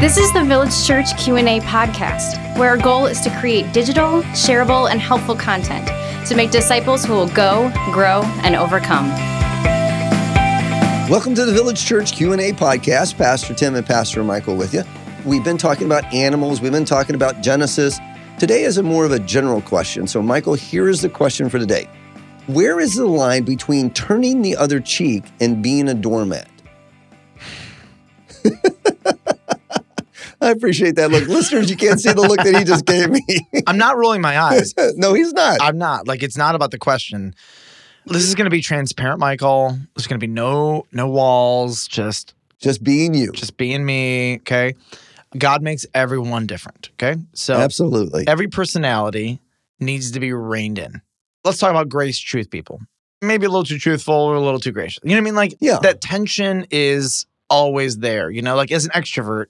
This is the Village Church Q&A podcast, where our goal is to create digital, shareable, and helpful content to make disciples who will go, grow, and overcome. Welcome to the Village Church Q&A podcast. Pastor Tim and Pastor Michael with you. We've been talking about animals. We've been talking about Genesis. Today is more of a general question. So Michael, here is the question for today. Where is the line between turning the other cheek and being a doormat? I appreciate that look. Listeners, you can't see the look that he just gave me. I'm not rolling my eyes. No, he's not. I'm not. Like, it's not about the question. This is going to be transparent, Michael. There's going to be no walls, just being you. Just being me, okay? God makes everyone different, okay? So absolutely. Every personality needs to be reined in. Let's talk about grace, truth, people. Maybe a little too truthful or a little too gracious. You know what I mean? Like, that tension is always there, you know? Like, as an extrovert,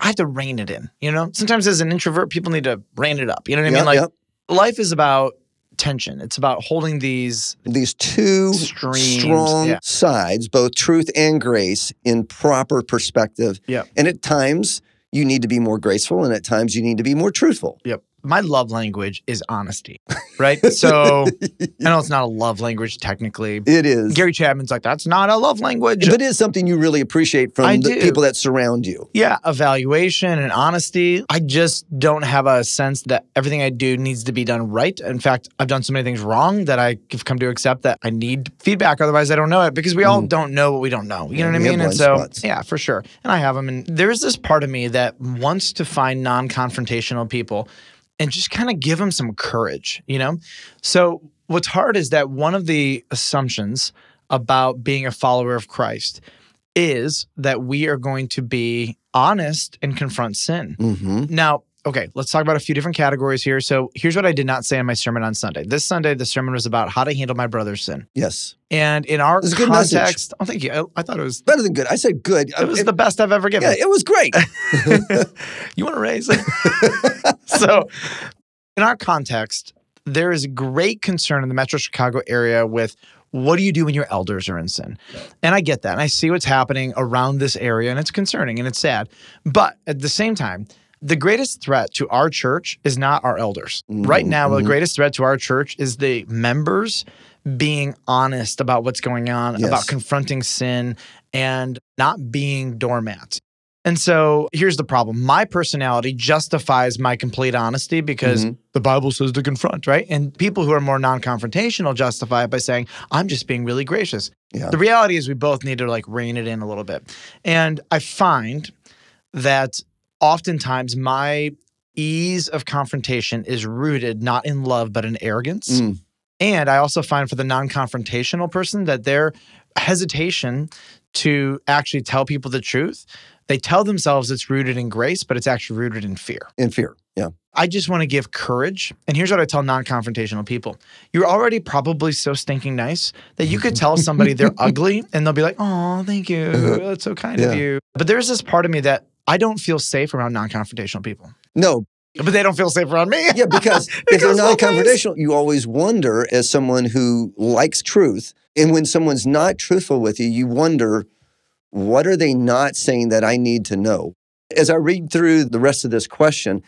I have to rein it in, you know? Sometimes as an introvert, people need to rein it up. You know what I mean? Like, life is about tension. It's about holding these two strong sides, both truth and grace, in proper perspective. Yep. And at times, you need to be more graceful, and at times, you need to be more truthful. Yep. My love language is honesty, right? So I know it's not a love language technically. It is. Gary Chapman's like, that's not a love language. But it is something you really appreciate from the people that surround you. Yeah, evaluation and honesty. I just don't have a sense that everything I do needs to be done right. In fact, I've done so many things wrong that I've come to accept that I need feedback. Otherwise, I don't know it because we all don't know what we don't know. You know what I mean? And so, yeah, for sure. And I have them. And there's this part of me that wants to find non-confrontational people and just kind of give them some courage, you know? So what's hard is that one of the assumptions about being a follower of Christ is that we are going to be honest and confront sin. Mm-hmm. Now, okay, let's talk about a few different categories here. So here's what I did not say in my sermon on Sunday. This Sunday, the sermon was about how to handle my brother's sin. Yes. And in our context, oh, thank you. I thought it was better than good. I said good. It was the best I've ever given. Yeah, it was great. You want to raise? So in our context, there is great concern in the Metro Chicago area with what do you do when your elders are in sin? And I get that. And I see what's happening around this area, and it's concerning and it's sad. But at the same time, the greatest threat to our church is not our elders. Mm-hmm. Right now, the greatest threat to our church is the members being honest about what's going on, about confronting sin, and not being doormats. And so here's the problem. My personality justifies my complete honesty because the Bible says to confront, right? And people who are more non-confrontational justify it by saying, I'm just being really gracious. Yeah. The reality is we both need to like rein it in a little bit. And I find that oftentimes my ease of confrontation is rooted not in love, but in arrogance. Mm. And I also find for the non-confrontational person that their hesitation to actually tell people the truth, they tell themselves it's rooted in grace, but it's actually rooted in fear. In fear, yeah. I just want to give courage. And here's what I tell non-confrontational people. You're already probably so stinking nice that you could tell somebody they're ugly and they'll be like, oh, thank you. That's so kind of you. But there's this part of me that I don't feel safe around non-confrontational people. No. But they don't feel safe around me. Yeah, because if they're non-confrontational, you always wonder as someone who likes truth. And when someone's not truthful with you, you wonder, what are they not saying that I need to know? As I read through the rest of this question,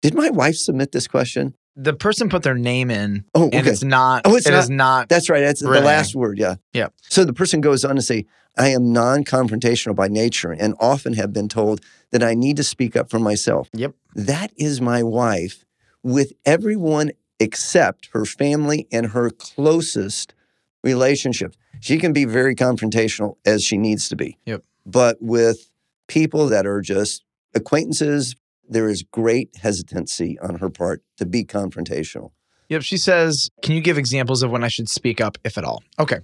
did my wife submit this question? The person put their name in, and it's not. Oh, it's not. That's right. That's the last word. Yeah. Yeah. So the person goes on to say, I am non-confrontational by nature and often have been told that I need to speak up for myself. Yep. That is my wife with everyone except her family and her closest relationships. She can be very confrontational as she needs to be. Yep. But with people that are just acquaintances, there is great hesitancy on her part to be confrontational. Yep. She says, can you give examples of when I should speak up, if at all? Okay.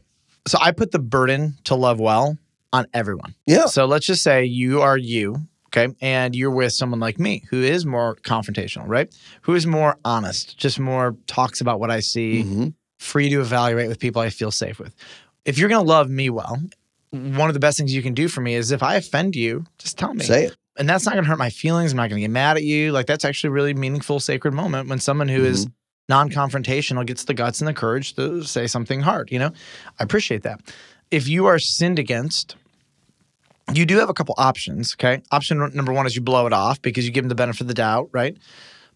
So I put the burden to love well on everyone. Yeah. So let's just say you are you, okay? And you're with someone like me who is more confrontational, right? Who is more honest, just more talks about what I see, free to evaluate with people I feel safe with. If you're going to love me well, one of the best things you can do for me is if I offend you, just tell me. Say it. And that's not going to hurt my feelings. I'm not going to get mad at you. Like, that's actually a really meaningful, sacred moment when someone who is non-confrontational gets the guts and the courage to say something hard, you know? I appreciate that. If you are sinned against, you do have a couple options, okay? Option number one is you blow it off because you give them the benefit of the doubt, right?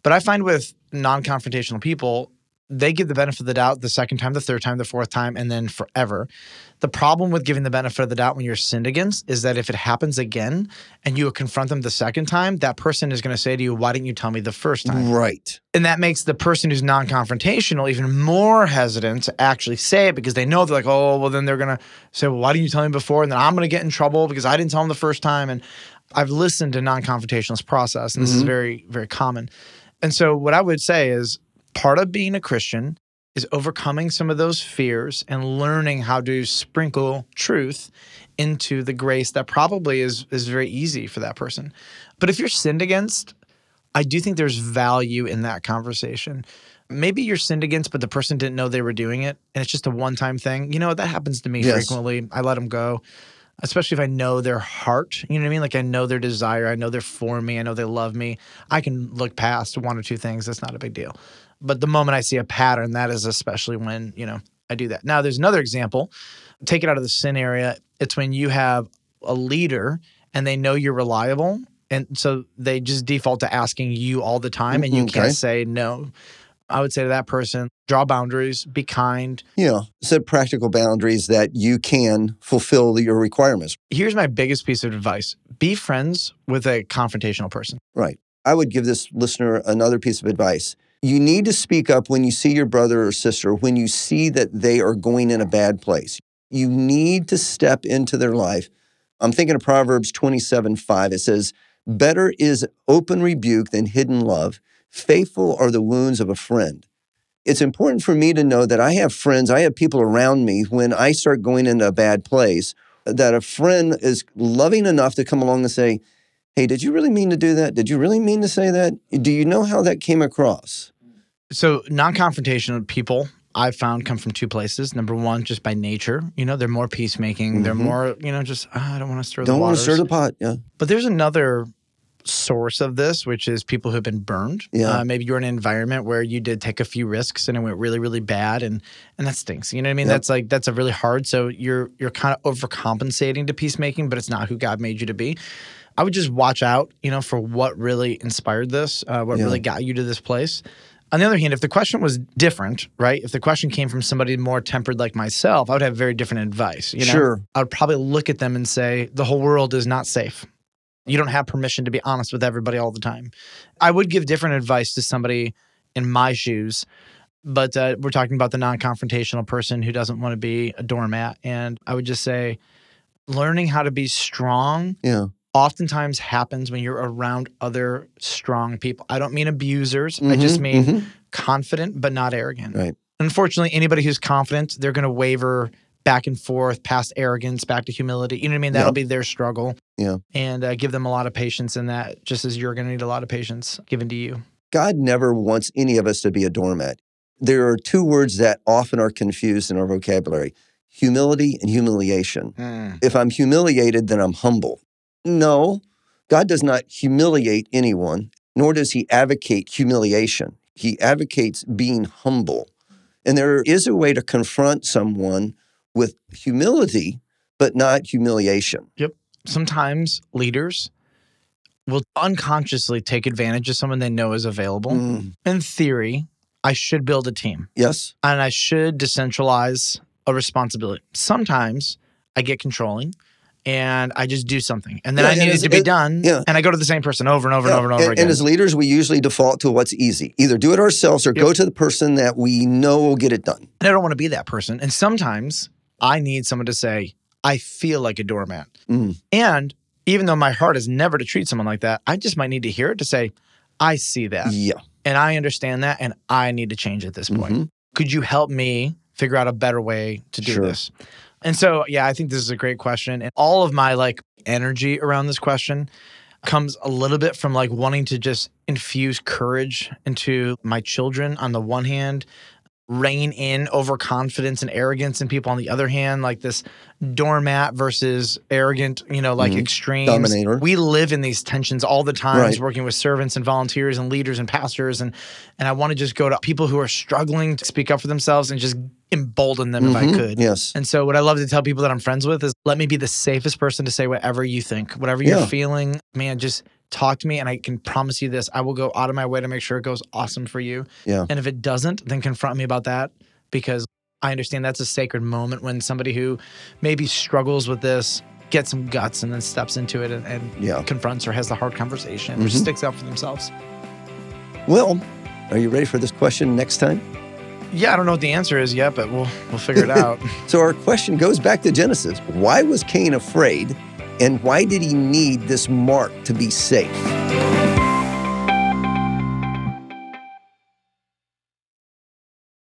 But I find with non-confrontational people, they give the benefit of the doubt the second time, the third time, the fourth time, and then forever. The problem with giving the benefit of the doubt when you're sinned against is that if it happens again and you confront them the second time, that person is going to say to you, why didn't you tell me the first time? Right. And that makes the person who's non-confrontational even more hesitant to actually say it because they know they're like, oh, well, then they're going to say, well, why didn't you tell me before? And then I'm going to get in trouble because I didn't tell them the first time. And I've listened to non-confrontationalist process, and this is very, very common. And so what I would say is, part of being a Christian is overcoming some of those fears and learning how to sprinkle truth into the grace that probably is very easy for that person. But if you're sinned against, I do think there's value in that conversation. Maybe you're sinned against, but the person didn't know they were doing it, and it's just a one-time thing. You know, that happens to me frequently. I let them go, especially if I know their heart. You know what I mean? Like I know their desire. I know they're for me. I know they love me. I can look past one or two things. That's not a big deal. But the moment I see a pattern, that is especially when, you know, I do that. Now, there's another example. Take it out of the sin area. It's when you have a leader and they know you're reliable. And so they just default to asking you all the time and you can't say no. I would say to that person, draw boundaries, be kind. Yeah, set practical boundaries that you can fulfill your requirements. Here's my biggest piece of advice. Be friends with a confrontational person. Right. I would give this listener another piece of advice. You need to speak up when you see your brother or sister, when you see that they are going in a bad place. You need to step into their life. I'm thinking of Proverbs 27, 5. It says, better is open rebuke than hidden love. Faithful are the wounds of a friend. It's important for me to know that I have friends, I have people around me when I start going into a bad place, that a friend is loving enough to come along and say, hey, did you really mean to do that? Did you really mean to say that? Do you know how that came across? So non-confrontational people I've found come from two places. Number one, just by nature, you know, they're more peacemaking. They're more, you know, just, I don't want to stir the waters. Don't want to stir the pot, yeah. But there's another source of this, which is people who've been burned. Yeah. Maybe you're in an environment where you did take a few risks and it went really, really bad. And that stinks. You know what I mean? Yep. That's really hard. So you're kind of overcompensating to peacemaking, but it's not who God made you to be. I would just watch out, you know, for what really inspired this, what really got you to this place. On the other hand, if the question was different, right? If the question came from somebody more tempered like myself, I would have very different advice. You know? Sure. I would probably look at them and say, the whole world is not safe. You don't have permission to be honest with everybody all the time. I would give different advice to somebody in my shoes, but we're talking about the non-confrontational person who doesn't want to be a doormat. And I would just say, learning how to be strong. Yeah. Oftentimes happens when you're around other strong people. I don't mean abusers. I just mean confident but not arrogant. Right. Unfortunately, anybody who's confident, they're going to waver back and forth, past arrogance, back to humility. You know what I mean? That'll be their struggle. Yeah. And give them a lot of patience in that, just as you're going to need a lot of patience given to you. God never wants any of us to be a doormat. There are two words that often are confused in our vocabulary, humility and humiliation. If I'm humiliated, then I'm humble. No, God does not humiliate anyone, nor does he advocate humiliation. He advocates being humble. And there is a way to confront someone with humility, but not humiliation. Yep. Sometimes leaders will unconsciously take advantage of someone they know is available. In theory, I should build a team. Yes. And I should decentralize a responsibility. Sometimes I get controlling. And I just do something. And then I need it to be done. Yeah. And I go to the same person over and over and over and over again. And as leaders, we usually default to what's easy. Either do it ourselves or go to the person that we know will get it done. And I don't want to be that person. And sometimes I need someone to say, I feel like a doormat. And even though my heart is never to treat someone like that, I just might need to hear it to say, I see that. Yeah. And I understand that. And I need to change at this point. Could you help me figure out a better way to do this? And so, yeah, I think this is a great question. And all of my energy around this question comes a little bit from wanting to just infuse courage into my children on the one hand, rein in overconfidence and arrogance in people. On the other hand, like this doormat versus arrogant, extremes. Dominator. We live in these tensions all the time, right, working with servants and volunteers and leaders and pastors. And I want to just go to people who are struggling to speak up for themselves and just embolden them if I could. Yes. And so what I love to tell people that I'm friends with is, let me be the safest person to say whatever you think, whatever you're feeling, man, just talk to me, and I can promise you this, I will go out of my way to make sure it goes awesome for you. Yeah. And if it doesn't, then confront me about that, because I understand that's a sacred moment when somebody who maybe struggles with this gets some guts and then steps into it and confronts or has the hard conversation or sticks out for themselves. Well, are you ready for this question next time? Yeah, I don't know what the answer is yet, but we'll figure it out. So our question goes back to Genesis. Why was Cain afraid? And why did he need this mark to be safe?